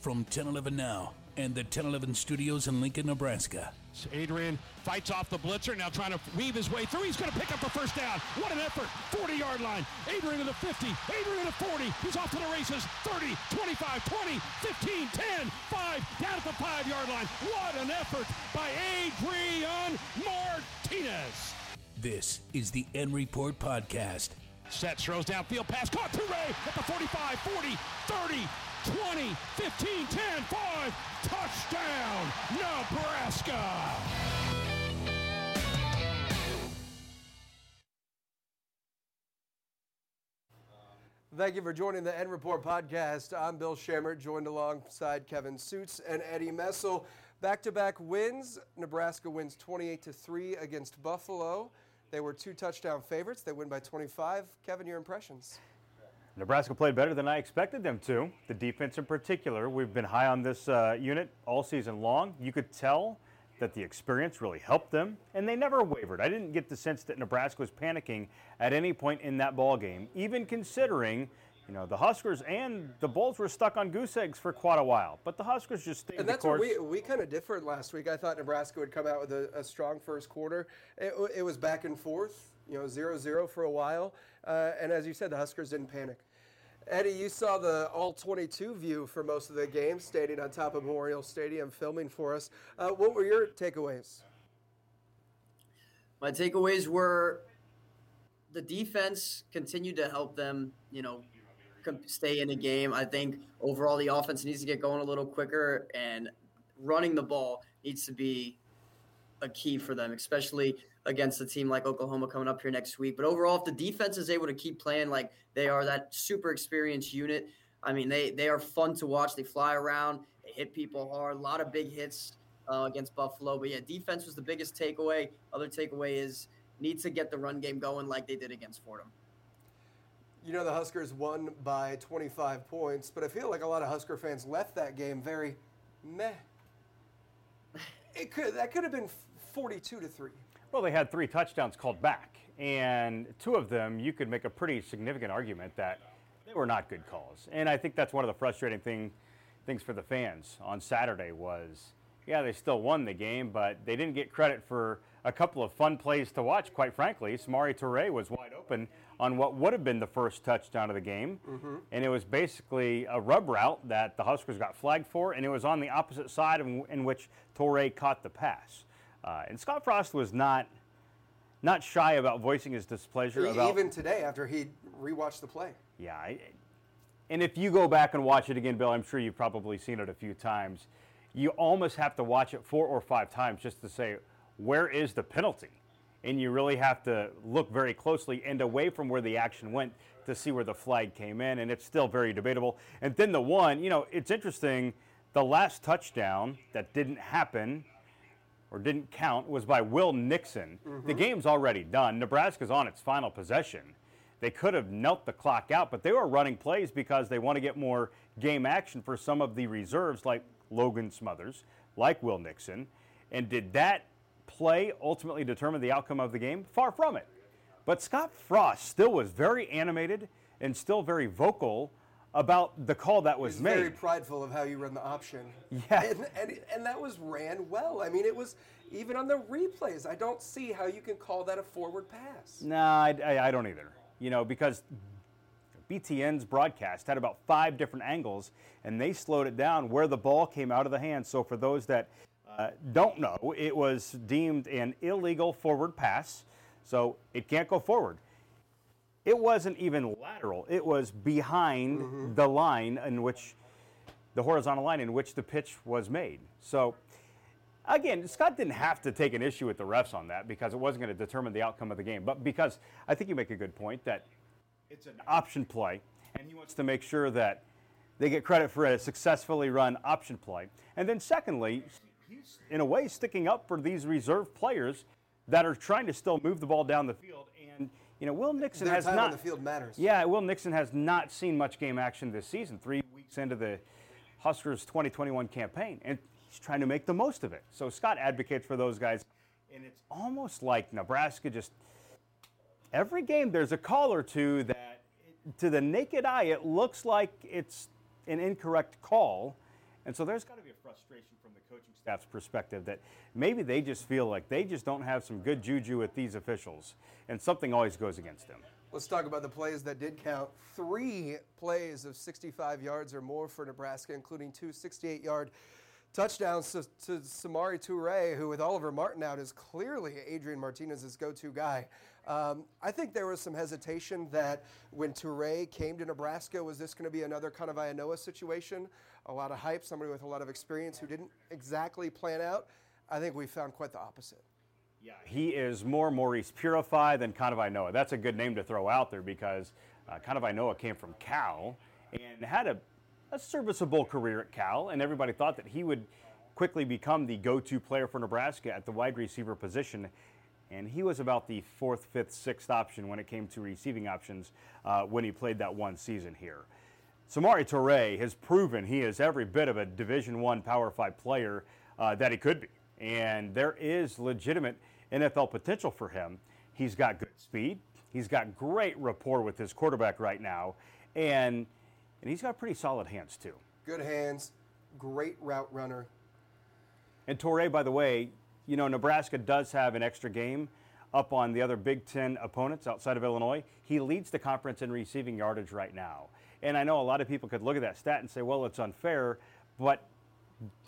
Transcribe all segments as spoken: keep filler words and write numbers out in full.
from ten eleven Now and the ten eleven Studios in Lincoln, Nebraska. Adrian fights off the blitzer, now trying to weave his way through. He's going to pick up the first down. What an effort. forty-yard line. Adrian to the fifty. Adrian to forty. He's off to the races. thirty, twenty-five, twenty, fifteen, ten, five. Down at the five-yard line. What an effort by Adrian Martinez. This is the End Report Podcast. Sets, throws downfield, pass, caught, Touré at the forty-five, forty, thirty, twenty, fifteen, ten, five, touchdown, Nebraska! Thank you for joining the End Report Podcast. I'm Bill Schammert, joined alongside Kevin Suits and Eddie Messel. Back-to-back wins. Nebraska wins twenty-eight to three against Buffalo. They were two touchdown favorites. They win by twenty-five. Kevin, your impressions? Nebraska played better than I expected them to. The defense in particular. We've been high on this uh, unit all season long. You could tell that the experience really helped them, and they never wavered. I didn't get the sense that Nebraska was panicking at any point in that ball game, even considering, you know, the Huskers and the Bulls were stuck on goose eggs for quite a while. But the Huskers just stayed the course. And that's what we, we kind of differed last week. I thought Nebraska would come out with a, a strong first quarter. It, it was back and forth, you know, zero zero for a while. Uh, and as you said, the Huskers didn't panic. Eddie, you saw the all twenty-two view for most of the game, standing on top of Memorial Stadium filming for us. Uh, what were your takeaways? My takeaways were the defense continued to help them, you know, stay in the game. I think overall the offense needs to get going a little quicker, and running the ball needs to be a key for them, especially against a team like Oklahoma coming up here next week. But overall, if the defense is able to keep playing like they are, that super experienced unit, I mean, they they are fun to watch. They fly around. They hit people hard. A lot of big hits uh, against Buffalo. But, yeah, defense was the biggest takeaway. Other takeaway is need to get the run game going like they did against Fordham. You know, the Huskers won by twenty-five points, but I feel like a lot of Husker fans left that game very meh. It could that could have been forty-two to three. Well, they had three touchdowns called back, and two of them you could make a pretty significant argument that they were not good calls. And I think that's one of the frustrating thing things for the fans on Saturday was, yeah, they still won the game, but they didn't get credit for a couple of fun plays to watch, quite frankly. Samari Touré was wide open on what would have been the first touchdown of the game, mm-hmm. and it was basically a rub route that the Huskers got flagged for, and it was on the opposite side in, in which Touré caught the pass. Uh, and Scott Frost was not not shy about voicing his displeasure. He, about, even today after he rewatched the play. Yeah, I, and if you go back and watch it again, Bill, I'm sure you've probably seen it a few times. You almost have to watch it four or five times just to say, where is the penalty? And you really have to look very closely and away from where the action went to see where the flag came in, and it's still very debatable. And then the one, you know, it's interesting, the last touchdown that didn't happen or didn't count was by Will Nixon. Mm-hmm. The game's already done. Nebraska's on its final possession. They could have knelt the clock out, but they were running plays because they want to get more game action for some of the reserves like Logan Smothers, like Will Nixon. And did that play ultimately determine the outcome of the game? Far from it. But Scott Frost still was very animated and still very vocal about the call that was He's made. Very prideful of how you run the option. Yeah. And, and and that was ran well. I mean, it was even on the replays. I don't see how you can call that a forward pass. No, nah, I, I, I don't either. You know, because B T N's broadcast had about five different angles, and they slowed it down where the ball came out of the hand. So for those that uh, don't know, it was deemed an illegal forward pass, so it can't go forward. It wasn't even lateral. It was behind mm-hmm. the line in which, the horizontal line in which the pitch was made. So, again, Scott didn't have to take an issue with the refs on that because it wasn't going to determine the outcome of the game. But because I think you make a good point that it's an option play, and he wants to make sure that they get credit for a successfully run option play. And then secondly, he's in a way sticking up for these reserve players that are trying to still move the ball down the field. And you know, Will Nixon Their has time not. On the field matters. Yeah, Will Nixon has not seen much game action this season. Three weeks into the Huskers' twenty twenty-one campaign, and he's trying to make the most of it. So Scott advocates for those guys, and it's almost like Nebraska just every game there's a call or two that, to the naked eye, it looks like it's an incorrect call, And so there's got to be a frustration from the coaching staff's perspective that maybe they just feel like they just don't have some good juju with these officials, and something always goes against them. Let's talk about the plays that did count. Three plays of sixty-five yards or more for Nebraska, including two sixty-eight-yard touchdowns to, to Samari Touré, who with Oliver Martin out is clearly Adrian Martinez's go-to guy. Um, I think there was some hesitation that when Touré came to Nebraska, was this going to be another kind of Ianoa situation? A lot of hype, somebody with a lot of experience who didn't exactly plan out. I think we found quite the opposite. Yeah, he is more Maurice Purify than kind of Ianoa. That's a good name to throw out there because uh, kind of Ianoa came from Cal and had a a serviceable career at Cal, and everybody thought that he would quickly become the go-to player for Nebraska at the wide receiver position, and he was about the fourth, fifth, sixth option when it came to receiving options uh, when he played that one season here. Samari Touré has proven he is every bit of a Division One Power Five player uh, that he could be, and there is legitimate N F L potential for him. He's got good speed. He's got great rapport with his quarterback right now, and And he's got pretty solid hands, too. Good hands, great route runner. And Touré, by the way, you know, Nebraska does have an extra game up on the other Big Ten opponents outside of Illinois. He leads the conference in receiving yardage right now. And I know a lot of people could look at that stat and say, well, it's unfair, but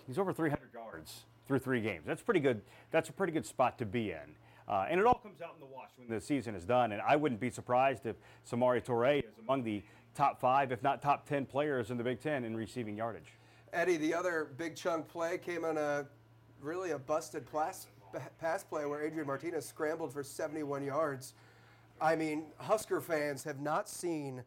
he's over three hundred yards through three games. That's pretty good. That's a pretty good spot to be in. Uh, and it all comes out in the wash when the season is done. And I wouldn't be surprised if Samari Touré is among the top five, if not top ten players in the Big Ten in receiving yardage. Eddie, the other big chunk play came on a really a busted pass, pass play where Adrian Martinez scrambled for seventy-one yards. I mean, Husker fans have not seen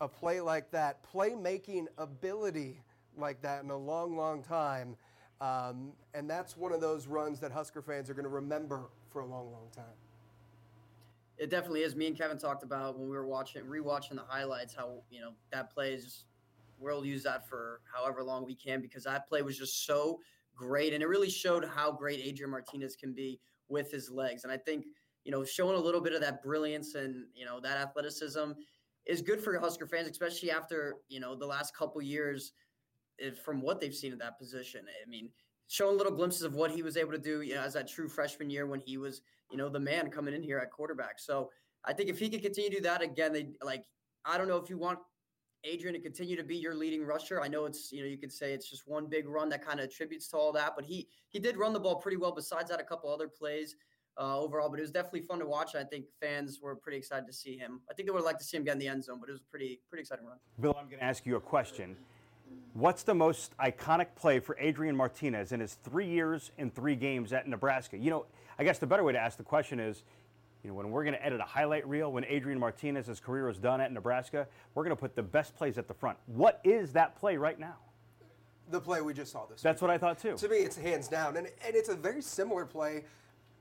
a play like that, playmaking ability like that in a long, long time. Um, and that's one of those runs that Husker fans are going to remember for a long, long time. It definitely is. Me and Kevin talked about when we were watching, rewatching the highlights, how, you know, that play is just, we'll use that for however long we can, because that play was just so great. And it really showed how great Adrian Martinez can be with his legs. And I think, you know, showing a little bit of that brilliance and, you know, that athleticism is good for Husker fans, especially after, you know, the last couple years from what they've seen at that position. I mean, showing little glimpses of what he was able to do, you know, as that true freshman year when he was, you know, the man coming in here at quarterback. So I think if he could continue to do that again, they like, I don't know if you want Adrian to continue to be your leading rusher. I know it's, you know, you could say it's just one big run that kind of attributes to all that, but he, he did run the ball pretty well besides that, a couple other plays uh, overall, but it was definitely fun to watch. I think fans were pretty excited to see him. I think they would like to see him get in the end zone, but it was a pretty, pretty exciting run. Bill, I'm going to ask you a question. What's the most iconic play for Adrian Martinez in his three years and three games at Nebraska? You know, I guess the better way to ask the question is, you know, when we're going to edit a highlight reel, when Adrian Martinez's career is done at Nebraska, we're going to put the best plays at the front. What is that play right now? The play we just saw this week. That's what I thought, too. To me, it's hands down. And, and it's a very similar play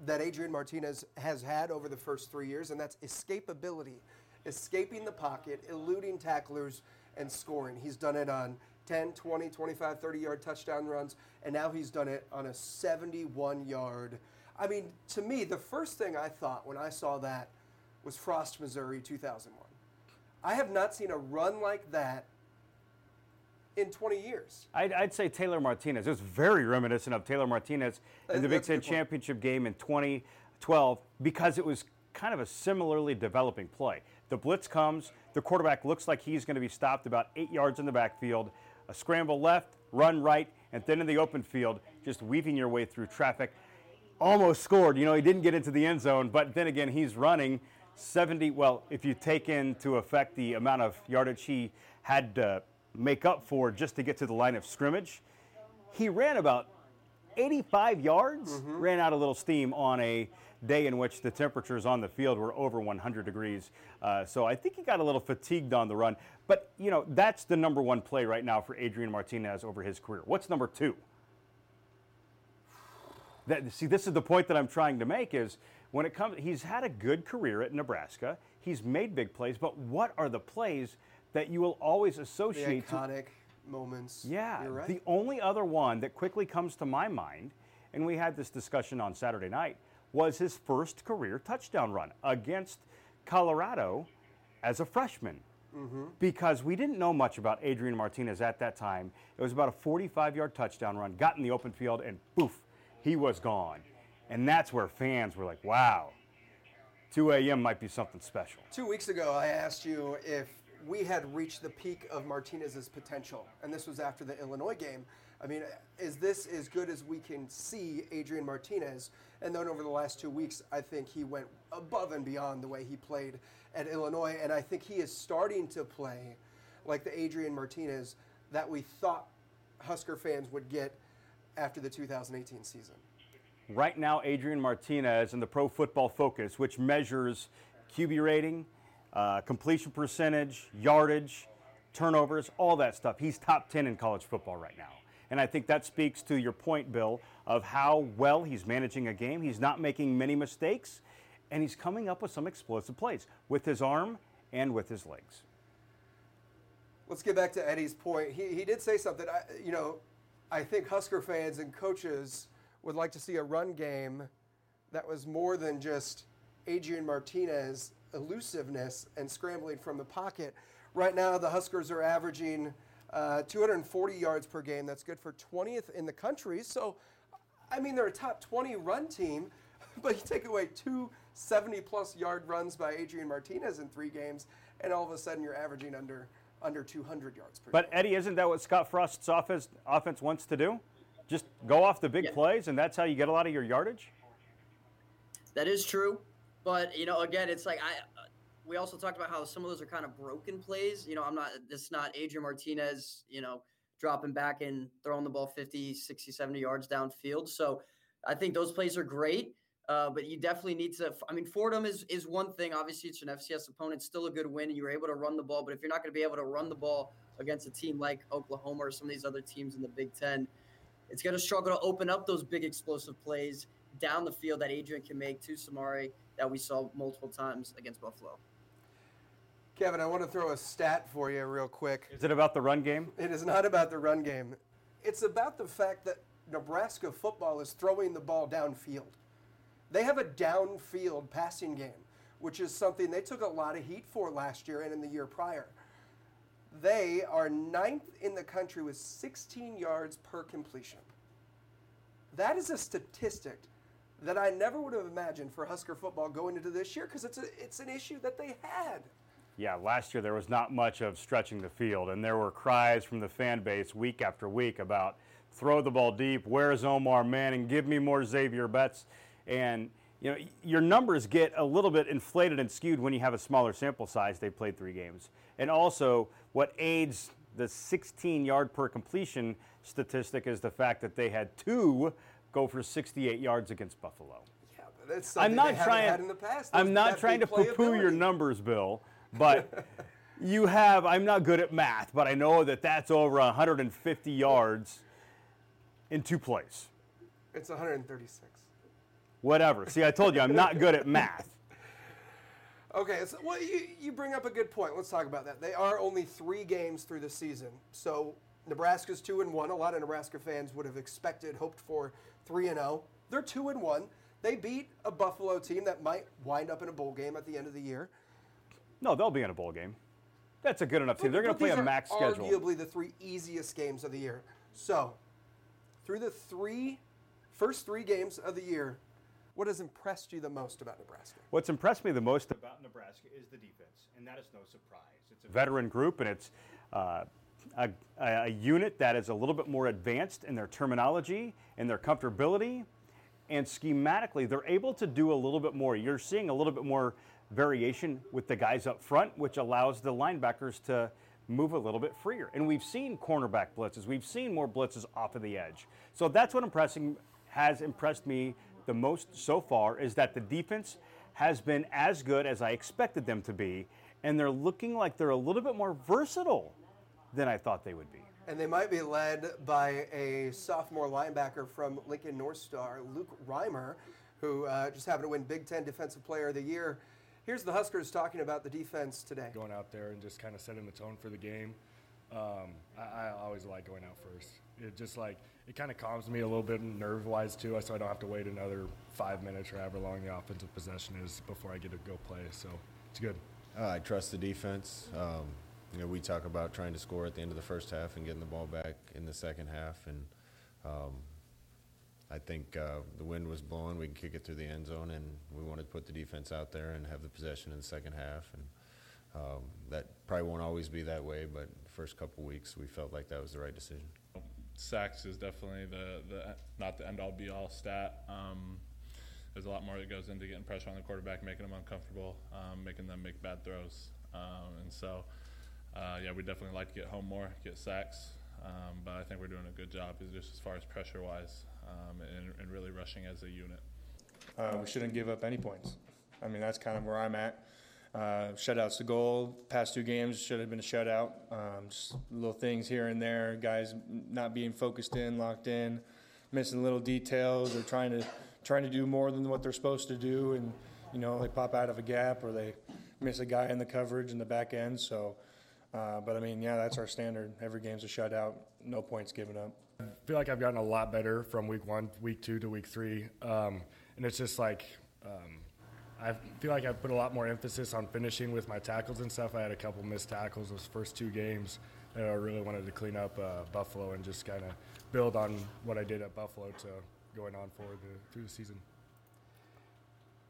that Adrian Martinez has had over the first three years, and that's escapability, escaping the pocket, eluding tacklers, and scoring. He's done it on ten, twenty, twenty-five, thirty-yard touchdown runs, and now he's done it on a seventy-one-yard. I mean, to me, the first thing I thought when I saw that was Frost, Missouri, two thousand one. I have not seen a run like that in twenty years. I'd, I'd say Taylor Martinez. It was very reminiscent of Taylor Martinez in the Big Ten championship game in twenty twelve because it was kind of a similarly developing play. The blitz comes, the quarterback looks like he's going to be stopped about eight yards in the backfield, a scramble left, run right, and then in the open field, just weaving your way through traffic. Almost scored. You know, he didn't get into the end zone, but then again, he's running seventy. Well, if you take into effect the amount of yardage he had to make up for just to get to the line of scrimmage, he ran about eighty-five yards, mm-hmm. ran out a little steam on a day in which the temperatures on the field were over one hundred degrees. Uh, so I think he got a little fatigued on the run. But, you know, that's the number one play right now for Adrian Martinez over his career. What's number two? That, see, this is the point that I'm trying to make is when it comes, he's had a good career at Nebraska. He's made big plays, but what are the plays that you will always associate? The iconic to, moments. Yeah. You're right. The only other one that quickly comes to my mind, and we had this discussion on Saturday night, was his first career touchdown run against Colorado as a freshman. mm-hmm. because we didn't know much about Adrian Martinez at that time. It was about a forty-five-yard touchdown run, got in the open field, and poof, he was gone. And that's where fans were like, wow, two a.m. might be something special. Two weeks ago, I asked you if we had reached the peak of Martinez's potential, and this was after the Illinois game. I mean, is this as good as we can see Adrian Martinez? And then over the last two weeks, I think he went above and beyond the way he played at Illinois, and I think he is starting to play like the Adrian Martinez that we thought Husker fans would get after the two thousand eighteen season. Right now, Adrian Martinez in the Pro Football Focus, which measures Q B rating, uh, completion percentage, yardage, turnovers, all that stuff. He's top ten in college football right now. And I think that speaks to your point, Bill, of how well he's managing a game. He's not making many mistakes, and he's coming up with some explosive plays with his arm and with his legs. Let's get back to Eddie's point. He he did say something. I, you know, I think Husker fans and coaches would like to see a run game that was more than just Adrian Martinez elusiveness and scrambling from the pocket. Right now, the Huskers are averaging uh, two hundred forty yards per game. That's good for twentieth in the country. So, I mean, they're a top twenty run team, but you take away two seventy-plus yard runs by Adrian Martinez in three games, and all of a sudden you're averaging under under two hundred yards per but game. But, Eddie, isn't that what Scott Frost's office, offense wants to do? Just go off the big yeah. plays, and that's how you get a lot of your yardage? That is true. But, you know, again, it's like I. we also talked about how some of those are kind of broken plays. You know, I'm not – it's not Adrian Martinez, you know, dropping back and throwing the ball fifty, sixty, seventy yards downfield. So I think those plays are great, uh, but you definitely need to – I mean, Fordham is is one thing. Obviously, it's an F C S opponent, still a good win, and you were able to run the ball. But if you're not going to be able to run the ball against a team like Oklahoma or some of these other teams in the Big Ten, it's going to struggle to open up those big explosive plays down the field that Adrian can make to Samari that we saw multiple times against Buffalo. Kevin, I want to throw a stat for you real quick. Is it about the run game? It is not about the run game. It's about the fact that Nebraska football is throwing the ball downfield. They have a downfield passing game, which is something they took a lot of heat for last year and in the year prior. They are ninth in the country with sixteen yards per completion. That is a statistic that I never would have imagined for Husker football going into this year, because it's a, it's an issue that they had. Yeah, last year there was not much of stretching the field, and there were cries from the fan base week after week about throw the ball deep, where's Omar Manning, give me more Xavier Betts. And you know, your numbers get a little bit inflated and skewed when you have a smaller sample size. They played three games. And also, what aids the sixteen-yard per completion statistic is the fact that they had two go for sixty-eight yards against Buffalo. Yeah, but that's something I'm not they trying, haven't had in the past. That's, I'm not trying to poo-poo your numbers, Bill, but you have – I'm not good at math, but I know that that's over one hundred fifty yards in two plays. It's one hundred thirty-six. Whatever. See, I told you, I'm not good at math. Okay, so, well, you, you bring up a good point. Let's talk about that. They are only three games through the season. So Nebraska's two and one. A lot of Nebraska fans would have expected, hoped for three and oh. They're two and one. They beat a Buffalo team that might wind up in a bowl game at the end of the year. No, they'll be in a bowl game. That's a good enough team. They're going to play a M A C schedule. Arguably the three easiest games of the year. So through the three first three games of the year, what has impressed you the most about Nebraska? What's impressed me the most about Nebraska is the defense, and that is no surprise. It's a veteran group, and it's uh, a, a unit that is a little bit more advanced in their terminology and their comfortability, and schematically they're able to do a little bit more. You're seeing a little bit more variation with the guys up front, which allows the linebackers to move a little bit freer. And we've seen cornerback blitzes. We've seen more blitzes off of the edge. So that's what impressing has impressed me the most so far, is that the defense has been as good as I expected them to be, and they're looking like they're a little bit more versatile than I thought they would be. And they might be led by a sophomore linebacker from Lincoln North Star, Luke Reimer, who uh, just happened to win Big Ten Defensive Player of the Year. Here's the Huskers talking about the defense today. Going out there and just kind of setting the tone for the game. Um, I, I always like going out first. It just like it kind of calms me a little bit nerve-wise too, so I don't have to wait another five minutes or however long the offensive possession is before I get to go play. So it's good. Uh, I trust the defense. Um, you know, we talk about trying to score at the end of the first half and getting the ball back in the second half. And um, I think uh, the wind was blowing. We can kick it through the end zone, and we wanted to put the defense out there and have the possession in the second half. And um, that probably won't always be that way, but the first couple weeks we felt like that was the right decision. Sacks is definitely the, the not the end-all, be-all stat. Um, there's a lot more that goes into getting pressure on the quarterback, making them uncomfortable, um, making them make bad throws. Um, and so, uh, yeah, we definitely like to get home more, get sacks. Um, but I think we're doing a good job just as far as pressure-wise um, and, and really rushing as a unit. Uh, we shouldn't give up any points. I mean, that's kind of where I'm at. Uh, shutouts to goal. Past two games should have been a shutout. Um, just little things here and there. Guys not being focused in, locked in, missing little details, or trying to trying to do more than what they're supposed to do. And you know, they pop out of a gap or they miss a guy in the coverage in the back end. So, uh, but I mean, yeah, that's our standard. Every game's a shutout. No points given up. I feel like I've gotten a lot better from week one, week two to week three, um, and it's just like. Um, I feel like I've put a lot more emphasis on finishing with my tackles and stuff. I had a couple missed tackles those first two games that I really wanted to clean up uh, Buffalo and just kind of build on what I did at Buffalo to going on forward the, through the season.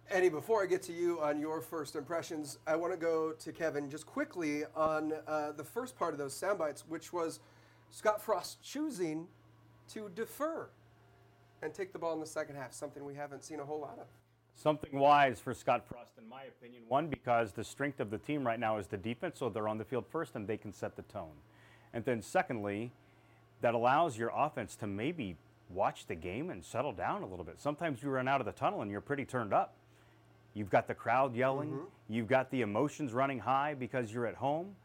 Eddie, before I get to you on your first impressions, I want to go to Kevin just quickly on uh, the first part of those sound bites, which was Scott Frost choosing to defer and take the ball in the second half, something we haven't seen a whole lot of. Something wise for Scott Frost, in my opinion. One, because the strength of the team right now is the defense, so they're on the field first and they can set the tone. And then secondly, that allows your offense to maybe watch the game and settle down a little bit. Sometimes you run out of the tunnel and you're pretty turned up. You've got the crowd yelling. Mm-hmm. You've got the emotions running high because you're at home.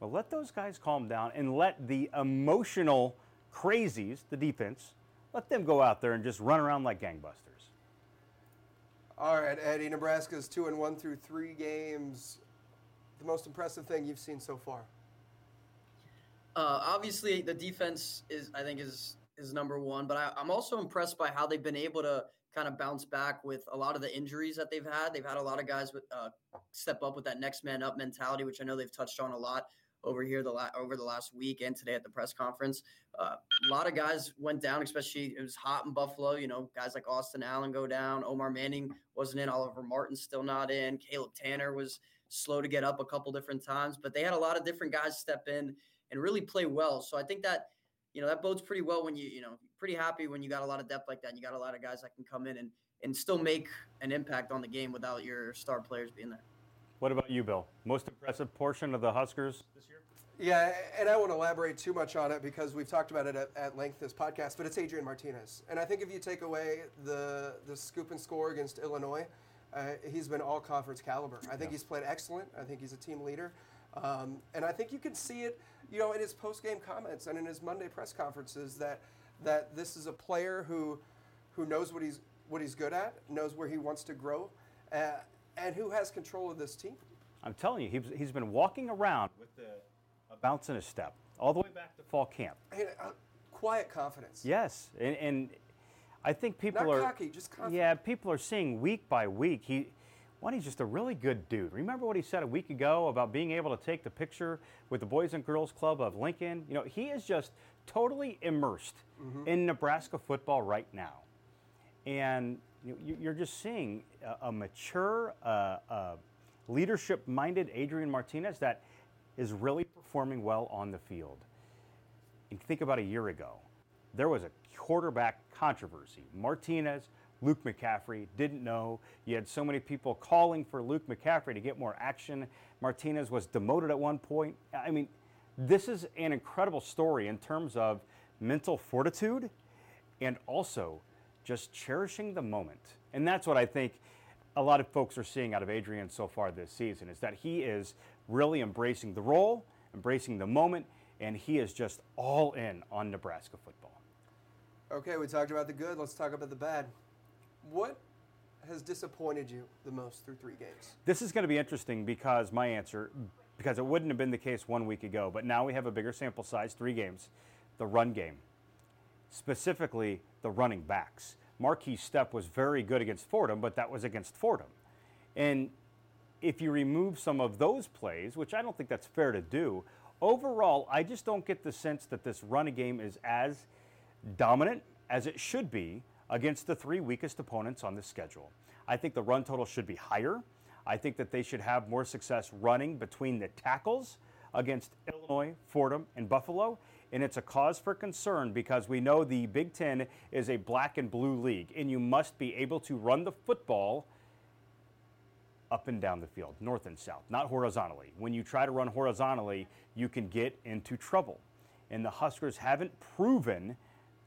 Well, let those guys calm down and let the emotional crazies, the defense, let them go out there and just run around like gangbusters. All right, Eddie, Nebraska's two and one through three games. The most impressive thing you've seen so far? Uh, obviously, the defense is, I think, is is number one. But I, I'm also impressed by how they've been able to kind of bounce back with a lot of the injuries that they've had. They've had a lot of guys with uh, step up with that next man up mentality, which I know they've touched on a lot over here the la- over the last week and today at the press conference. Uh, a lot of guys went down, especially it was hot in Buffalo. You know, guys like Austin Allen go down. Omar Manning wasn't in. Oliver Martin still not in. Caleb Tanner was slow to get up a couple different times. But they had a lot of different guys step in and really play well. So I think that, you know, that bodes pretty well when you, you know, pretty happy when you got a lot of depth like that and you got a lot of guys that can come in and, and still make an impact on the game without your star players being there. What about you, Bill? Most impressive portion of the Huskers this year? Yeah, and I won't elaborate too much on it because we've talked about it at, at length this podcast, but it's Adrian Martinez. And I think if you take away the the scoop and score against Illinois, uh, he's been all conference caliber. I think yeah. he's played excellent. I think he's a team leader. Um, and I think you can see it, you know, in his post-game comments and in his Monday press conferences that that this is a player who who knows what he's what he's good at, knows where he wants to grow. Uh, And who has control of this team? I'm telling you, he's, he's been walking around with the, a bounce in his step all the way back to fall camp. And, uh, quiet confidence. Yes, and, and I think people Not are cocky, just confident. Yeah, people are seeing week by week. He, one, he's just a really good dude. Remember what he said a week ago about being able to take the picture with the Boys and Girls Club of Lincoln. You know, he is just totally immersed mm-hmm. in Nebraska football right now, and. You're just seeing a mature, uh, uh, leadership-minded Adrian Martinez that is really performing well on the field. And think about a year ago. There was a quarterback controversy. Martinez, Luke McCaffrey, didn't know. You had so many people calling for Luke McCaffrey to get more action. Martinez was demoted at one point. I mean, this is an incredible story in terms of mental fortitude and also just cherishing the moment. And that's what I think a lot of folks are seeing out of Adrian so far this season, is that he is really embracing the role, embracing the moment, and he is just all in on Nebraska football. Okay, we talked about the good. Let's talk about the bad. What has disappointed you the most through three games? This is going to be interesting because my answer, because it wouldn't have been the case one week ago, but now we have a bigger sample size, three games, the run game. Specifically, the running backs. Marquise Stepp was very good against Fordham, but that was against Fordham. And if you remove some of those plays, which I don't think that's fair to do, overall, I just don't get the sense that this running game is as dominant as it should be against the three weakest opponents on this schedule. I think the run total should be higher. I think that they should have more success running between the tackles against Illinois, Fordham, and Buffalo. And it's a cause for concern because we know the Big Ten is a black and blue league, and you must be able to run the football up and down the field, north and south, not horizontally. When you try to run horizontally, you can get into trouble. And the Huskers haven't proven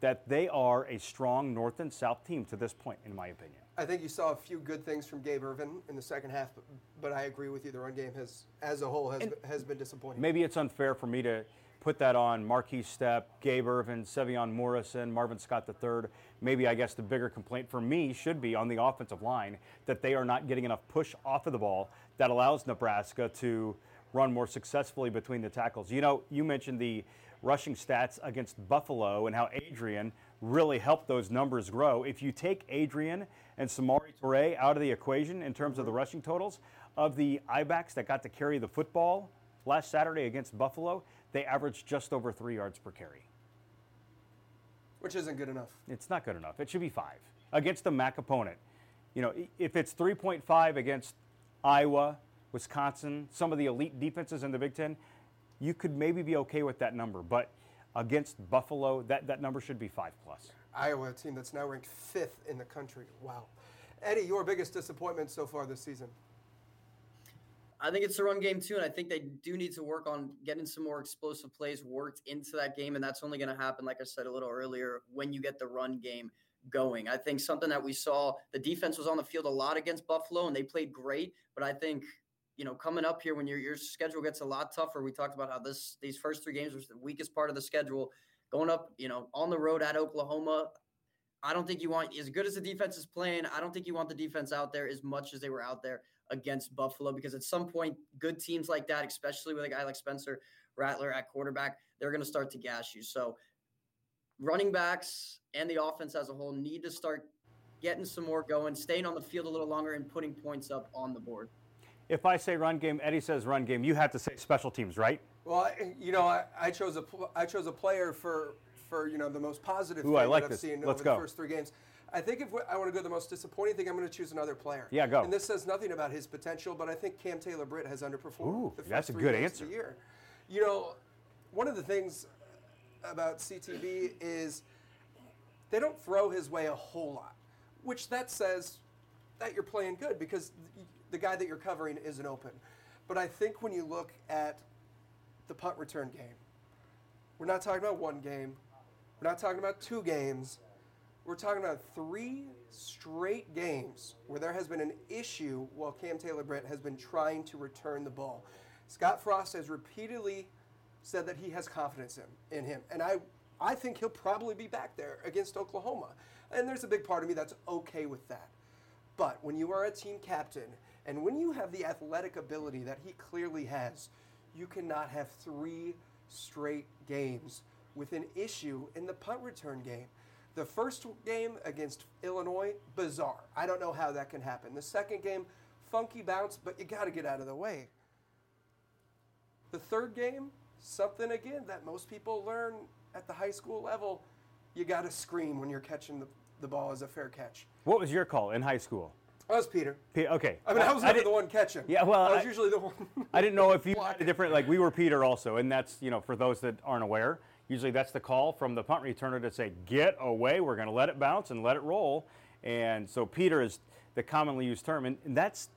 that they are a strong north and south team to this point, in my opinion. I think you saw a few good things from Gabe Irvin in the second half, but, but I agree with you. The run game has, as a whole, has been, has been disappointing. Maybe it's unfair for me to put that on Marquise Stepp, Gabe Irvin, Savion Morrison, Marvin Scott the third. Maybe I guess the bigger complaint for me should be on the offensive line that they are not getting enough push off of the ball that allows Nebraska to run more successfully between the tackles. You know, you mentioned the rushing stats against Buffalo and how Adrian really helped those numbers grow. If you take Adrian and Samari Touré out of the equation in terms of the rushing totals, of the I backs that got to carry the football last Saturday against Buffalo, they averaged just over three yards per carry. Which isn't good enough. It's not good enough. It should be five against a M A C opponent. You know, if it's three point five against Iowa, Wisconsin, some of the elite defenses in the Big Ten, you could maybe be okay with that number, but against Buffalo, that, that number should be five plus. Iowa, a team that's now ranked fifth in the country. Wow. Eddie, your biggest disappointment so far this season? I think it's the run game, too, and I think they do need to work on getting some more explosive plays worked into that game, and that's only going to happen, like I said a little earlier, when you get the run game going. I think something that we saw, the defense was on the field a lot against Buffalo, and they played great, but I think – you know, coming up here when your your schedule gets a lot tougher, we talked about how this these first three games was the weakest part of the schedule. Going up, you know, on the road at Oklahoma, I don't think you want – as good as the defense is playing, I don't think you want the defense out there as much as they were out there against Buffalo, because at some point, good teams like that, especially with a guy like Spencer Rattler at quarterback, they're going to start to gash you. So running backs and the offense as a whole need to start getting some more going, staying on the field a little longer, and putting points up on the board. If I say run game, Eddie says run game, you have to say special teams, right? Well, you know, I, I chose a I chose a player for, for you know, the most positive Ooh, thing I like that I've this. seen Let's over go. the first three games. I think if we, I want to go to the most disappointing thing, I'm going to choose another player. Yeah, go. And this says nothing about his potential, but I think Cam Taylor-Britt has underperformed Ooh, the first that's a three good games answer. of the year. You know, one of the things about C T B is they don't throw his way a whole lot, which that says that you're playing good because – the guy that you're covering isn't open. But I think when you look at the punt return game, we're not talking about one game. We're not talking about two games. We're talking about three straight games where there has been an issue while Cam Taylor-Britt has been trying to return the ball. Scott Frost has repeatedly said that he has confidence in, in him. And I, I think he'll probably be back there against Oklahoma. And there's a big part of me that's okay with that. But when you are a team captain, and when you have the athletic ability that he clearly has, you cannot have three straight games with an issue in the punt return game. The first game against Illinois, bizarre. I don't know how that can happen. The second game, funky bounce, but you got to get out of the way. The third game, something again that most people learn at the high school level. You got to scream when you're catching the, the ball as a fair catch. What was your call in high school? I was Peter. P- okay. I mean, I was I never the one catching. Yeah, well, I was I, usually the one. I didn't know if you had a different, like we were Peter also, and that's, you know, for those that aren't aware, usually that's the call from the punt returner to say, get away, we're going to let it bounce and let it roll. And so Peter is the commonly used term, and, and that's,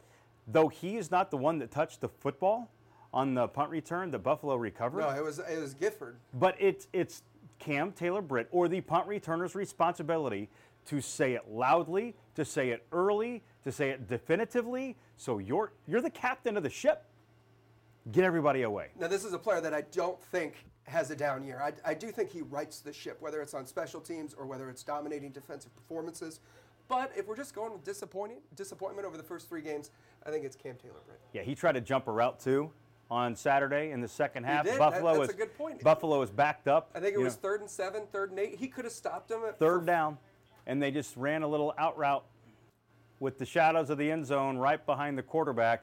though he is not the one that touched the football on the punt return, the Buffalo recovered. No, it was it was Gifford. But it's, it's Cam Taylor-Britt or the punt returner's responsibility to say it loudly, to say it early, to say it definitively. So you're you're the captain of the ship. Get everybody away. Now, this is a player that I don't think has a down year. I, I do think he rights the ship, whether it's on special teams or whether it's dominating defensive performances. But if we're just going with disappointing, disappointment over the first three games, I think it's Cam Taylor-Britt. Yeah, he tried to jump a route, too, on Saturday in the second half. He did. Buffalo that, that's was, a good point. Buffalo was backed up. I think it was know. third and seven, third and eight. He could have stopped him. At third down. And they just ran a little out route with the shadows of the end zone right behind the quarterback.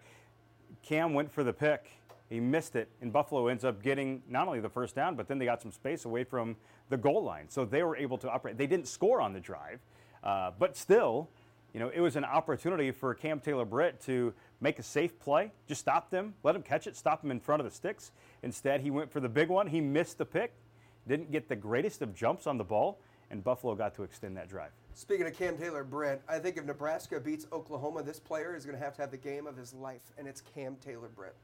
Cam went for the pick, He missed it, and Buffalo ends up getting not only the first down, but then they got some space away from the goal line. So they were able to operate. They didn't score on the drive, uh, but still, you know, it was an opportunity for Cam Taylor-Britt to make a safe play, just stop them, let them catch it, stop them in front of the sticks. Instead, he went for the big one. He missed the pick, didn't get the greatest of jumps on the ball, and Buffalo got to extend that drive. Speaking of Cam Taylor-Britt, I think if Nebraska beats Oklahoma, this player is going to have to have the game of his life, and it's Cam Taylor-Britt.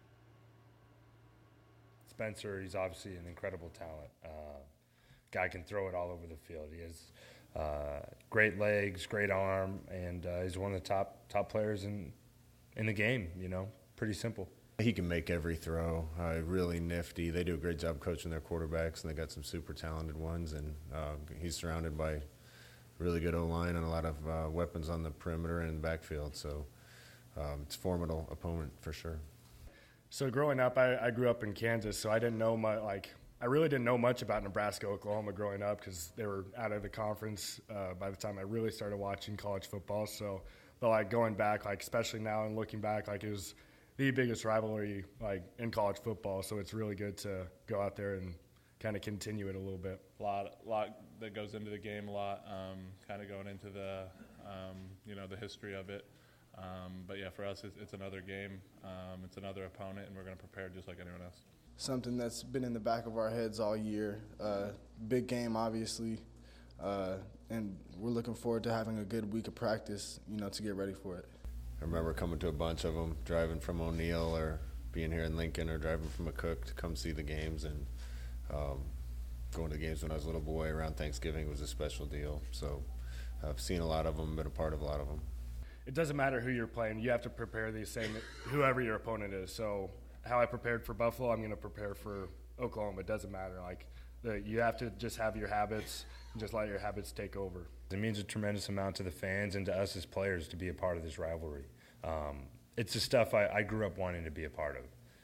Spencer, he's obviously an incredible talent. Uh, guy can throw it all over the field. He has uh, great legs, great arm, and uh, he's one of the top top players in in the game. You know, pretty simple. He can make every throw. Uh, really nifty. They do a great job coaching their quarterbacks, and they got some super talented ones. And uh, he's surrounded by really good O-line and a lot of uh, weapons on the perimeter and in the backfield. So um, it's a formidable opponent for sure. So growing up, I, I grew up in Kansas, so I didn't know much. Like, I really didn't know much about Nebraska, Oklahoma growing up because they were out of the conference uh, by the time I really started watching college football. So, but like going back, like especially now and looking back, like it was the biggest rivalry like in college football. So it's really good to go out there and kind of continue it a little bit. A lot, lot that goes into the game. A lot, um, kind of going into the, um, you know, the history of it. Um, but yeah, for us, it's, it's another game. Um, it's another opponent, and we're going to prepare just like anyone else. Something that's been in the back of our heads all year. Uh, big game, obviously, uh, and we're looking forward to having a good week of practice, you know, to get ready for it. I remember coming to a bunch of them, driving from O'Neill or being here in Lincoln or driving from McCook to come see the games, and um, going to the games when I was a little boy around Thanksgiving was a special deal. So I've seen a lot of them, been a part of a lot of them. It doesn't matter who you're playing. You have to prepare the same, whoever your opponent is. So how I prepared for Buffalo, I'm going to prepare for Oklahoma. It doesn't matter. Like the, you have to just have your habits and just let your habits take over. It means a tremendous amount to the fans and to us as players to be a part of this rivalry. Um, it's the stuff I, I grew up wanting to be a part of.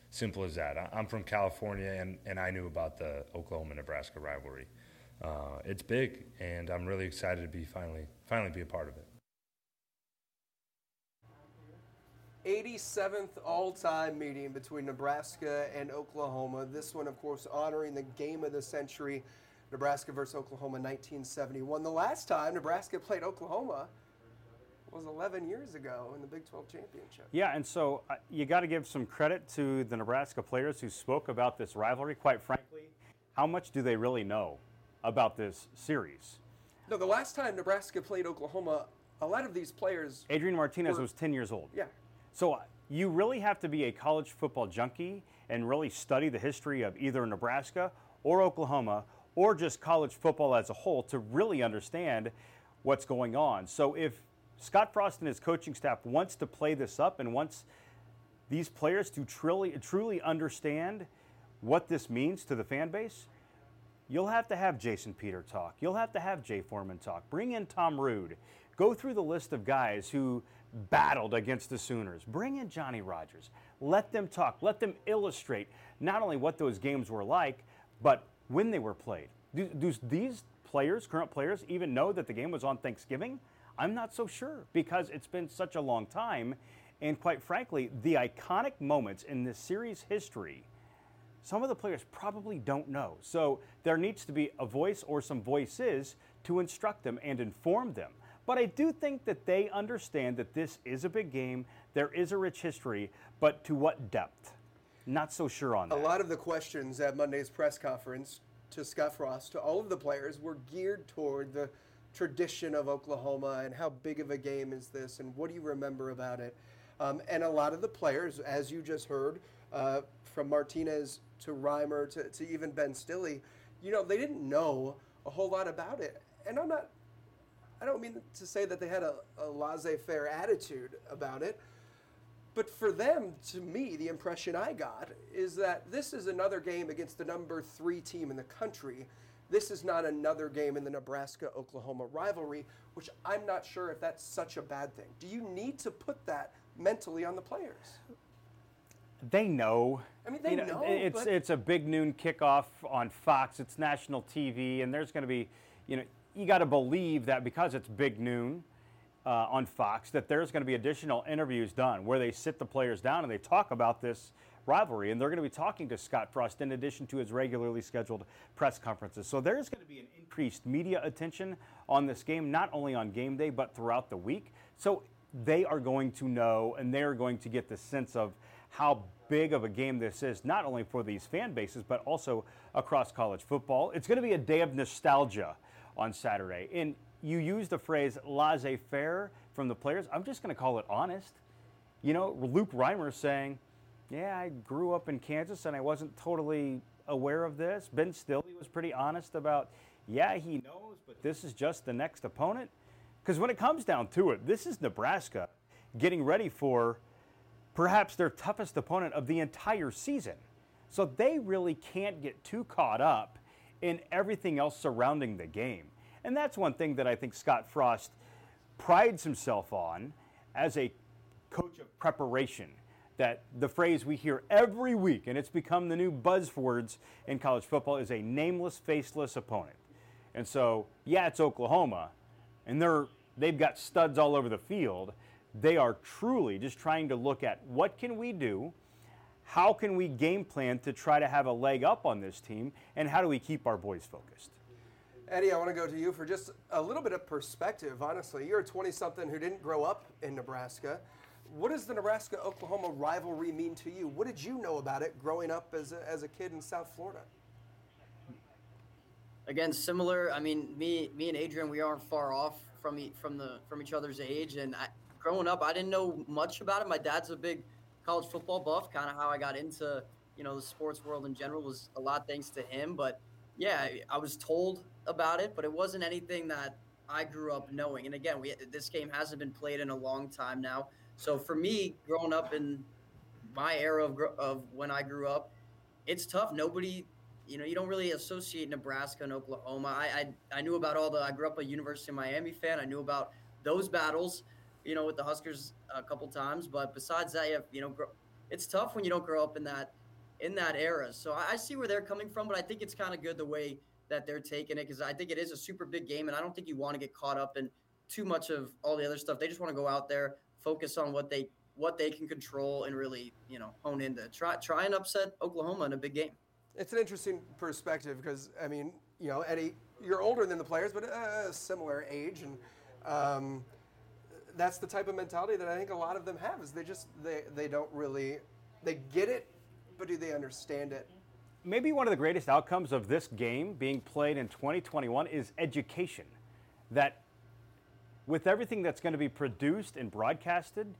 Simple as that. I, I'm from California, and, and I knew about the Oklahoma-Nebraska rivalry. Uh, it's big, and I'm really excited to be finally finally be a part of it. eighty-seventh all-time meeting between Nebraska and Oklahoma. This one, of course, honoring the game of the century, Nebraska versus Oklahoma, nineteen seventy-one. The last time Nebraska played Oklahoma was eleven years ago in the Big twelve championship. Yeah, and so uh, you got to give some credit to the Nebraska players who spoke about this rivalry. Quite frankly, how much do they really know about this series? No, the last time Nebraska played Oklahoma, a lot of these players... Adrian Martinez were, was ten years old. Yeah. So you really have to be a college football junkie and really study the history of either Nebraska or Oklahoma or just college football as a whole to really understand what's going on. So if Scott Frost and his coaching staff wants to play this up and wants these players to truly, truly understand what this means to the fan base, you'll have to have Jason Peter talk. You'll have to have Jay Foreman talk. Bring in Tom Rude. Go through the list of guys who battled against the Sooners. Bring in Johnny Rogers. Let them talk. Let them illustrate not only what those games were like, but when they were played. Do, do these players, current players, even know that the game was on Thanksgiving? I'm not so sure because it's been such a long time. And quite frankly, the iconic moments in this series history, some of the players probably don't know. So there needs to be a voice or some voices to instruct them and inform them. But I do think that they understand that this is a big game, there is a rich history, but to what depth? Not so sure on that. A lot of the questions at Monday's press conference to Scott Frost, to all of the players, were geared toward the tradition of Oklahoma and how big of a game is this and what do you remember about it? Um, and a lot of the players, as you just heard, uh, from Martinez to Reimer to, to even Ben Stilley, you know, they didn't know a whole lot about it. And I'm not... I don't mean to say that they had a, a laissez-faire attitude about it, but for them, to me, the impression I got is that this is another game against the number three team in the country. This is not another game in the Nebraska-Oklahoma rivalry, which I'm not sure if that's such a bad thing. Do you need to put that mentally on the players? They know. I mean, they you know, know. It's, it's a Big Noon kickoff on Fox. It's national T V, and there's going to be, you know, you got to believe that because it's Big Noon uh, on Fox, that there's going to be additional interviews done where they sit the players down and they talk about this rivalry, and they're going to be talking to Scott Frost in addition to his regularly scheduled press conferences. So there's going to be an increased media attention on this game, not only on game day, but throughout the week. So they are going to know, and they are going to get the sense of how big of a game this is, not only for these fan bases, but also across college football. It's going to be a day of nostalgia on Saturday. And you use the phrase laissez-faire from the players. I'm just going to call it honest. You know, Luke Reimer saying, yeah, I grew up in Kansas and I wasn't totally aware of this. Ben Stilley was pretty honest about, yeah, he knows, but this is just the next opponent. Because when it comes down to it, this is Nebraska getting ready for perhaps their toughest opponent of the entire season. So they really can't get too caught up in everything else surrounding the game. And that's one thing that I think Scott Frost prides himself on as a coach of preparation, that the phrase we hear every week, and it's become the new buzzwords in college football, is a nameless, faceless opponent. And so, yeah, it's Oklahoma, and they're, they've got studs all over the field. They are truly just trying to look at what can we do, how can we game plan to try to have a leg up on this team, and how do we keep our boys focused? Eddie, I want to go to you for just a little bit of perspective, honestly. You're a twenty-something who didn't grow up in Nebraska. What does the Nebraska-Oklahoma rivalry mean to you? What did you know about it growing up as a, as a kid in South Florida? Again, similar. I mean, me me and Adrian, we aren't far off from e- from the from each other's age. And I, growing up, I didn't know much about it. My dad's a big college football buff. Kind of how I got into, you know, the sports world in general was a lot thanks to him. But yeah, I was told about it, but it wasn't anything that I grew up knowing. And again, we this game hasn't been played in a long time now. So for me, growing up in my era of, of when I grew up, it's tough. Nobody, you know, you don't really associate Nebraska and Oklahoma. I, I I knew about all the, I grew up a University of Miami fan. I knew about those battles, you know, with the Huskers a couple times. But besides that, you, have, you know, it's tough when you don't grow up in that, in that era. So I, I see where they're coming from, but I think it's kind of good the way that they're taking it, because I think it is a super big game, and I don't think you want to get caught up in too much of all the other stuff. They just want to go out there, focus on what they what they can control, and really, you know, hone into try try and upset Oklahoma in a big game. It's an interesting perspective because, I mean, you know, Eddie, you're older than the players, but a uh, similar age, and um, that's the type of mentality that I think a lot of them have. Is they just they they don't really they get it, but do they understand it? Maybe one of the greatest outcomes of this game being played in twenty twenty-one is education. That with everything that's going to be produced and broadcasted,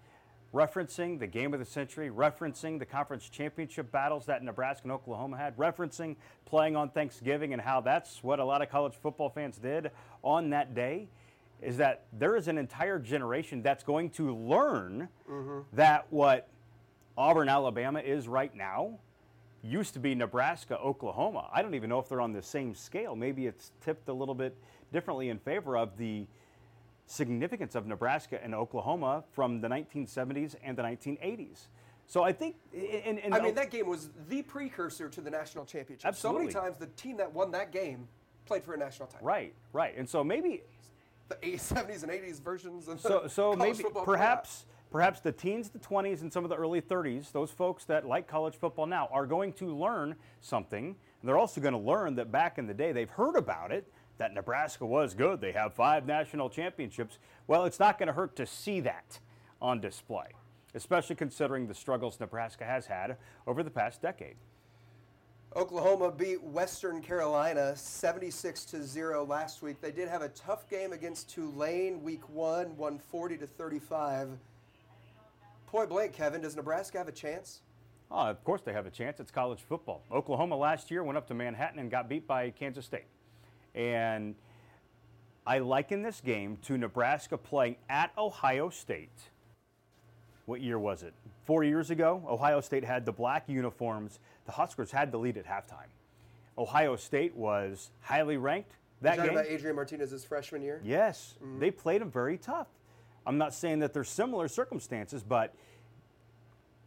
referencing the game of the century, referencing the conference championship battles that Nebraska and Oklahoma had, referencing playing on Thanksgiving and how that's what a lot of college football fans did on that day, is that there is an entire generation that's going to learn mm-hmm. that what Auburn, Alabama is right now used to be Nebraska, Oklahoma. I don't even know if they're on the same scale. Maybe it's tipped a little bit differently in favor of the significance of Nebraska and Oklahoma from the nineteen seventies and the nineteen eighties. So I think... In, in I mean, o- that game was the precursor to the national championship. Absolutely. So many times the team that won that game played for a national title. Right, right. And so maybe... The seventies and eighties versions of so, so maybe perhaps... Playoff. Perhaps the teens, the twenties, and some of the early thirties, those folks that like college football now are going to learn something. And they're also going to learn that back in the day they've heard about it, that Nebraska was good. They have five national championships. Well, it's not going to hurt to see that on display, especially considering the struggles Nebraska has had over the past decade. Oklahoma beat Western Carolina seventy-six to zero last week. They did have a tough game against Tulane week one, one forty to thirty-five. Point blank, Kevin, does Nebraska have a chance? Oh, of course they have a chance. It's college football. Oklahoma last year went up to Manhattan and got beat by Kansas State. And I liken this game to Nebraska playing at Ohio State. What year was it? Four years ago, Ohio State had the black uniforms. The Huskers had the lead at halftime. Ohio State was highly ranked that game. You're talking about Adrian Martinez's freshman year? Yes. Mm-hmm. They played him very tough. I'm not saying that there's similar circumstances, but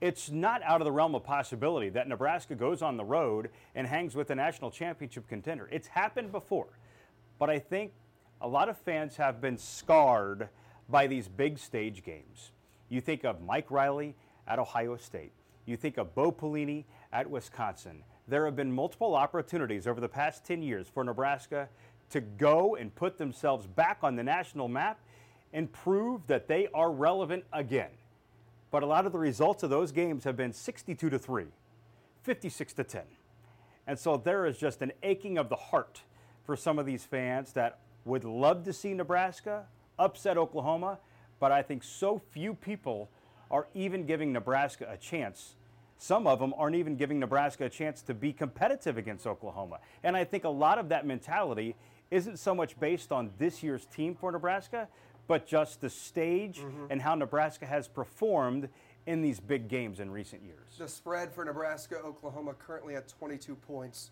it's not out of the realm of possibility that Nebraska goes on the road and hangs with a national championship contender. It's happened before, but I think a lot of fans have been scarred by these big stage games. You think of Mike Riley at Ohio State. You think of Bo Pelini at Wisconsin. There have been multiple opportunities over the past ten years for Nebraska to go and put themselves back on the national map and prove that they are relevant again. But a lot of the results of those games have been sixty-two to three, fifty-six to ten. And so there is just an aching of the heart for some of these fans that would love to see Nebraska upset Oklahoma, but I think so few people are even giving Nebraska a chance. Some of them aren't even giving Nebraska a chance to be competitive against Oklahoma. And I think a lot of that mentality isn't so much based on this year's team for Nebraska, but just the stage mm-hmm. and how Nebraska has performed in these big games in recent years. The spread for Nebraska-Oklahoma currently at twenty-two points,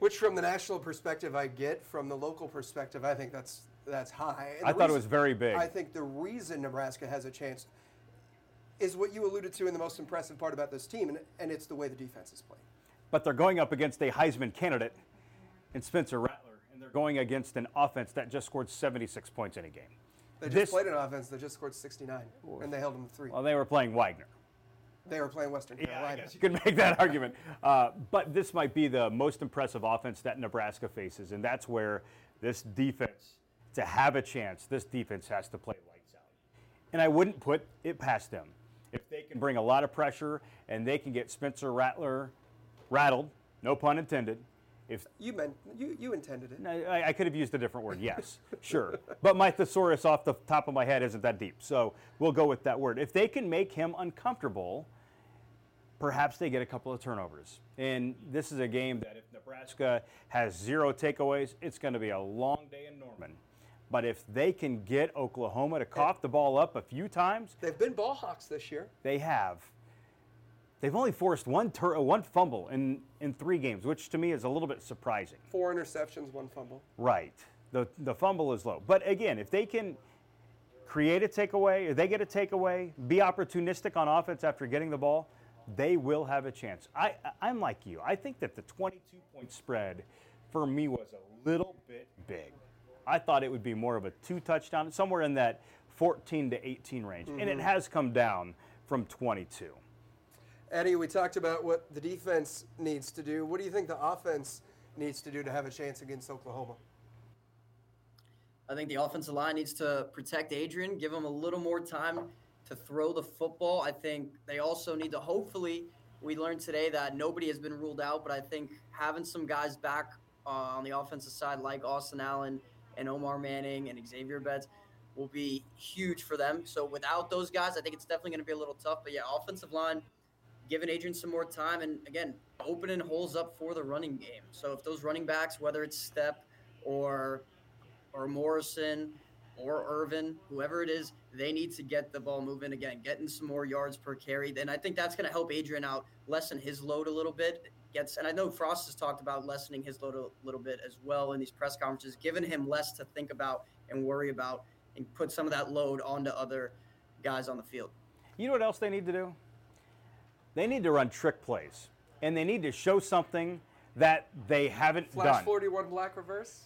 which from the national perspective I get, from the local perspective I think that's that's high. I thought it was very big. I think the reason Nebraska has a chance is what you alluded to in the most impressive part about this team, and, and it's the way the defense is played. But they're going up against a Heisman candidate in Spencer Rattler, and they're going against an offense that just scored seventy-six points in a game. They just this, played an offense that just scored sixty-nine, oof. and they held them to three. Well, they were playing Wagner. They were playing Western Carolina. Yeah, I guess you could make that argument. Uh, but this might be the most impressive offense that Nebraska faces, and that's where this defense, to have a chance, this defense has to play lights out. And I wouldn't put it past them. If they can bring a lot of pressure and they can get Spencer Rattler rattled, no pun intended. If You meant, you, you intended it. I, I could have used a different word, yes, sure. But my thesaurus off the top of my head isn't that deep, so we'll go with that word. If they can make him uncomfortable, perhaps they get a couple of turnovers. And this is a game that if Nebraska has zero takeaways, it's going to be a long day in Norman. But if they can get Oklahoma to cough the ball up a few times. They've been ball hawks this year. They have. They've only forced one tur- one fumble in, in three games, which to me is a little bit surprising. Four interceptions, one fumble. Right. The the fumble is low. But again, if they can create a takeaway, or they get a takeaway, be opportunistic on offense after getting the ball, they will have a chance. I, I'm like you. I think that the twenty-two point spread for me was a little bit big. I thought it would be more of a two-touchdown, somewhere in that fourteen to eighteen range. Mm-hmm. And it has come down from twenty-two. Eddie, we talked about what the defense needs to do. What do you think the offense needs to do to have a chance against Oklahoma? I think the offensive line needs to protect Adrian, give him a little more time to throw the football. I think they also need to, hopefully, we learned today that nobody has been ruled out, but I think having some guys back uh, on the offensive side like Austin Allen and Omar Manning and Xavier Betts will be huge for them. So without those guys, I think it's definitely going to be a little tough. But, yeah, offensive line, giving Adrian some more time and, again, opening holes up for the running game. So if those running backs, whether it's Stepp or or Morrison or Irvin, whoever it is, they need to get the ball moving again, getting some more yards per carry. Then I think that's going to help Adrian out, lessen his load a little bit. Gets, and I know Frost has talked about lessening his load a little bit as well in these press conferences, giving him less to think about and worry about and put some of that load onto other guys on the field. You know what else they need to do? They need to run trick plays, and they need to show something that they haven't Flash done. Flash forty-one black reverse.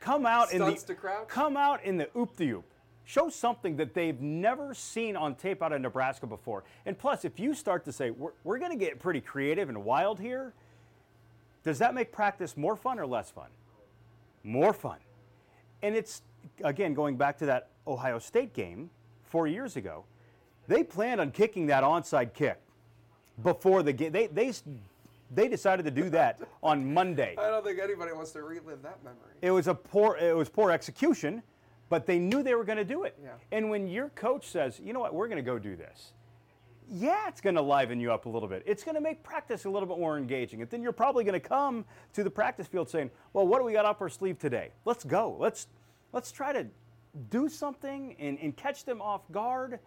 Come out, in the, come out in the oop-de-oop. Show something that they've never seen on tape out of Nebraska before. And plus, if you start to say, we're, we're going to get pretty creative and wild here, does that make practice more fun or less fun? More fun. And it's, again, going back to that Ohio State game four years ago, they planned on kicking that onside kick before the game. They, they, they decided to do that on Monday. I don't think anybody wants to relive that memory. It was a poor, it was poor execution. But they knew they were going to do it. Yeah. And when your coach says, you know what, we're going to go do this, yeah, it's going to liven you up a little bit. It's going to make practice a little bit more engaging. And then you're probably going to come to the practice field saying, well, what do we got up our sleeve today? Let's go. Let's let's try to do something and, and catch them off guard.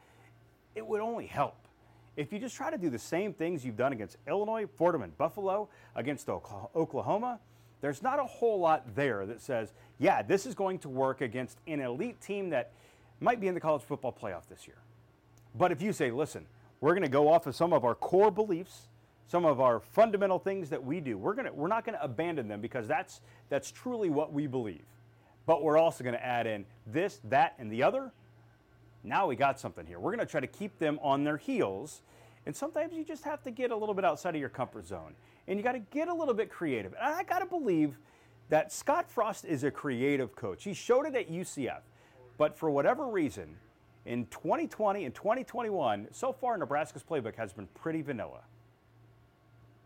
It would only help. If you just try to do the same things you've done against Illinois, Fordham, and Buffalo, against Oklahoma, there's not a whole lot there that says, yeah, this is going to work against an elite team that might be in the college football playoff this year. But if you say, listen, we're going to go off of some of our core beliefs, some of our fundamental things that we do. We're going to, we're not going to abandon them because that's that's truly what we believe. But we're also going to add in this, that, and the other. Now we got something here. We're going to try to keep them on their heels And sometimes you just have to get a little bit outside of your comfort zone. And you got to get a little bit creative. And I got to believe that Scott Frost is a creative coach. He showed it at U C F. But for whatever reason, in twenty twenty and twenty twenty-one, so far Nebraska's playbook has been pretty vanilla.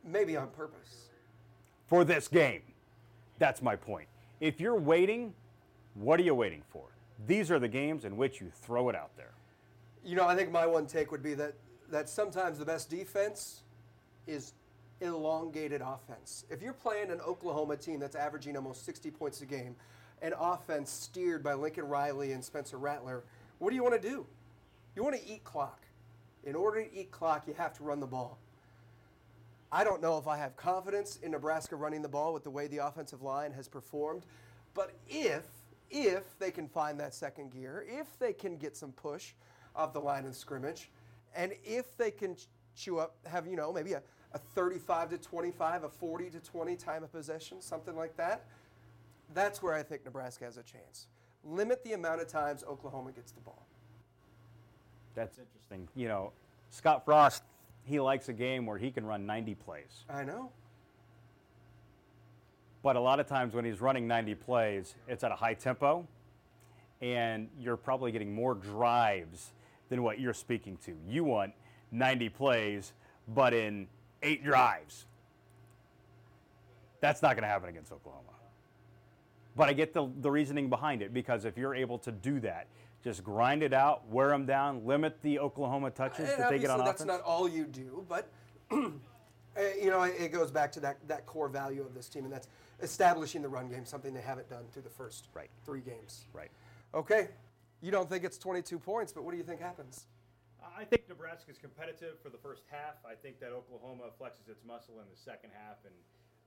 Maybe on purpose. For this game. That's my point. If you're waiting, what are you waiting for? These are the games in which you throw it out there. You know, I think my one take would be that, that sometimes the best defense is elongated offense. If you're playing an Oklahoma team that's averaging almost sixty points a game, an offense steered by Lincoln Riley and Spencer Rattler, what do you want to do? You want to eat clock. In order to eat clock, you have to run the ball. I don't know if I have confidence in Nebraska running the ball with the way the offensive line has performed, but if if they can find that second gear, if they can get some push off the line of scrimmage, and if they can chew up, have, you know, maybe a, a thirty-five to twenty-five, a forty to twenty time of possession, something like that, that's where I think Nebraska has a chance. Limit the amount of times Oklahoma gets the ball. That's interesting. You know, Scott Frost, he likes a game where he can run ninety plays. I know. But a lot of times when he's running ninety plays, it's at a high tempo, and you're probably getting more drives than what you're speaking to. You want ninety plays, but in eight drives. That's not going to happen against Oklahoma. But I get the, the reasoning behind it, because if you're able to do that, just grind it out, wear them down, limit the Oklahoma touches and that they get on offense. That's not all you do, but you know, it goes back to that, that core value of this team, and that's establishing the run game, something they haven't done through the first right. three games. Right. Okay. You don't think it's twenty-two points, but what do you think happens? I think Nebraska's competitive for the first half. I think that Oklahoma flexes its muscle in the second half. And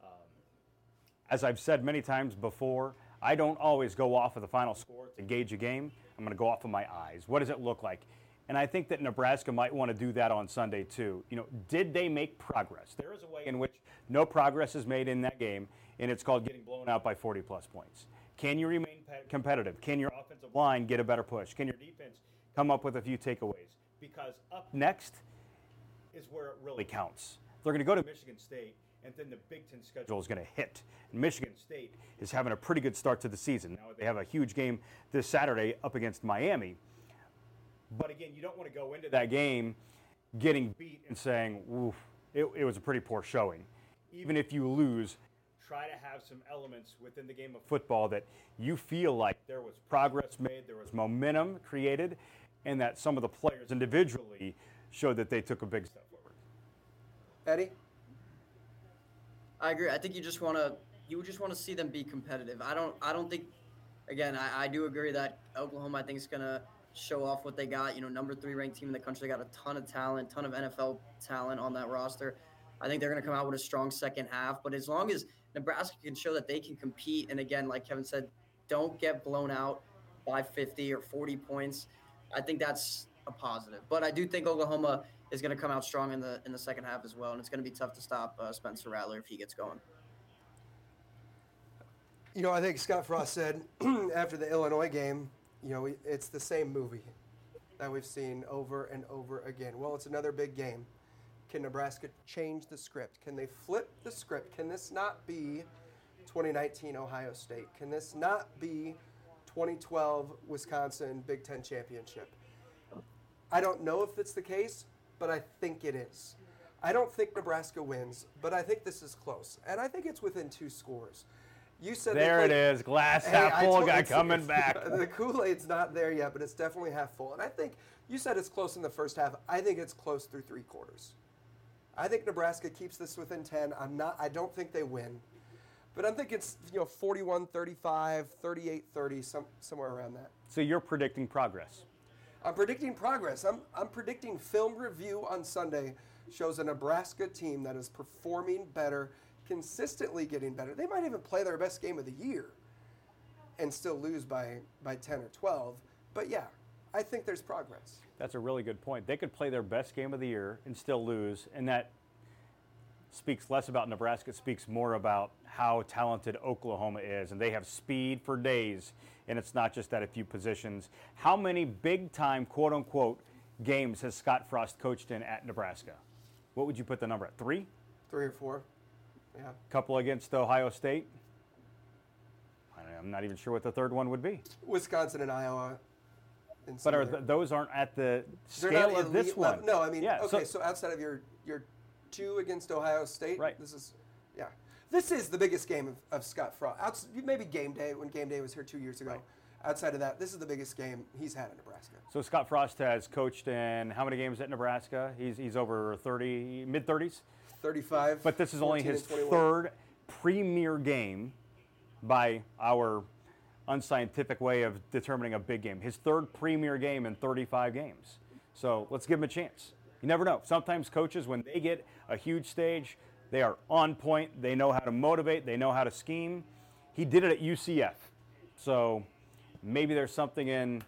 um, as I've said many times before, I don't always go off of the final score to gauge a game. I'm going to go off of my eyes. What does it look like? And I think that Nebraska might want to do that on Sunday, too. You know, did they make progress? There is a way in which no progress is made in that game, and it's called getting blown out by forty-plus points. Can you remain competitive? Can your offensive line get a better push? Can your defense come up with a few takeaways? Because up next is where it really counts. They're going to go to Michigan State, and then the Big Ten schedule is going to hit. And Michigan State is having a pretty good start to the season. Now they have a huge game this Saturday up against Miami. But again, you don't want to go into that game getting beat and saying, oof, it, it was a pretty poor showing. Even if you lose, try to have some elements within the game of football that you feel like there was progress made, there was momentum created, and that some of the players individually showed that they took a big step forward. Eddie? I agree. I think you just want to you just want to see them be competitive. I don't I don't think again, I, I do agree that Oklahoma I think is going to show off what they got. You know, number three ranked team in the country. They got a ton of talent, ton of N F L talent on that roster. I think they're going to come out with a strong second half. But as long as Nebraska can show that they can compete, and again, like Kevin said, don't get blown out by fifty or forty points, I think that's a positive. But I do think Oklahoma is going to come out strong in the in the second half as well, and it's going to be tough to stop uh, Spencer Rattler if he gets going. You know, I think Scott Frost said after the Illinois game, you know, it's the same movie that we've seen over and over again. Well, it's another big game. Can Nebraska change the script? Can they flip the script? Can this not be twenty nineteen Ohio State? Can this not be twenty twelve Wisconsin Big Ten Championship? I don't know if it's the case, but I think it is. I don't think Nebraska wins, but I think this is close. And I think it's within two scores. You said there it is, glass half full guy coming back. The Kool-Aid's not there yet, but it's definitely half full. And I think you said it's close in the first half. I think it's close through three quarters. I think Nebraska keeps this within ten. I'm not. I don't think they win, but I think it's, you know, forty-one thirty-five, thirty-eight thirty, some somewhere around that. So you're predicting progress. I'm predicting progress. I'm I'm predicting film review on Sunday shows a Nebraska team that is performing better, consistently getting better. They might even play their best game of the year and still lose by, by ten or twelve. But, yeah, I think there's progress. That's a really good point. They could play their best game of the year and still lose, and that speaks less about Nebraska. It speaks more about how talented Oklahoma is, and they have speed for days, and it's not just at a few positions. How many big-time, quote-unquote, games has Scott Frost coached in at Nebraska? What would you put the number at? Three? Three or four. Yeah. Couple against Ohio State. I'm not even sure what the third one would be. Wisconsin and Iowa. And but are th- those aren't at the scale of this one. Level. No, I mean, yeah, okay, so, so outside of your, your two against Ohio State, right. this is, yeah. This is the biggest game of, of Scott Frost. Outs- maybe game day, when game day was here two years ago. Right. Outside of that, this is the biggest game he's had in Nebraska. So Scott Frost has coached in how many games at Nebraska? He's he's over thirty, mid-thirties? thirty-five. But this is only his third premier game by our unscientific way of determining a big game. His third premier game in thirty-five games. So let's give him a chance. You never know. Sometimes coaches, when they get a huge stage, they are on point. They know how to motivate. They know how to scheme. He did it at U C F. So maybe there's something in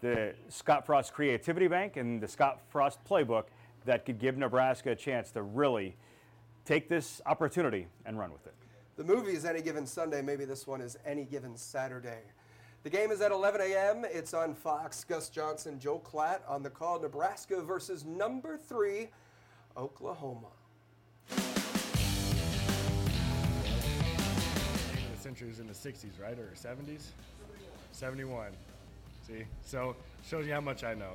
the Scott Frost Creativity Bank and the Scott Frost Playbook that could give Nebraska a chance to really take this opportunity and run with it. The movie is Any Given Sunday. Maybe this one is Any Given Saturday. The game is at eleven a.m. It's on Fox. Gus Johnson, Joe Klatt on the call. Nebraska versus number three, Oklahoma. The century was in the sixties, right, or seventies? seventy-one. See? So shows you how much I know.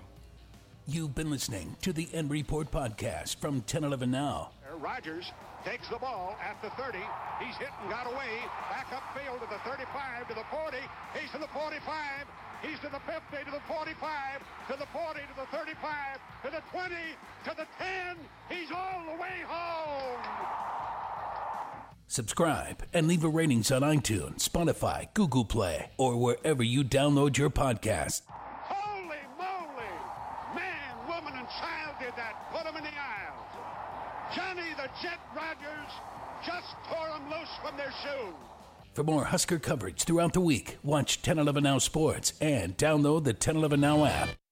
You've been listening to the End Report Podcast from ten eleven Now. Rodgers takes the ball at the thirty. He's hit and got away. Back upfield to the thirty-five, to the forty. He's to the forty-five. He's to the fifty, to the forty-five, to the forty, to the thirty-five, to the twenty, to the ten. He's all the way home. Subscribe and leave a ratings on iTunes, Spotify, Google Play, or wherever you download your podcast. Holy moly! Man, woman, and child did that. Put them in the aisle. Johnny the Jet Rodgers just tore them loose from their shoes. For more Husker coverage throughout the week, watch ten eleven Now Sports and download the ten eleven Now app.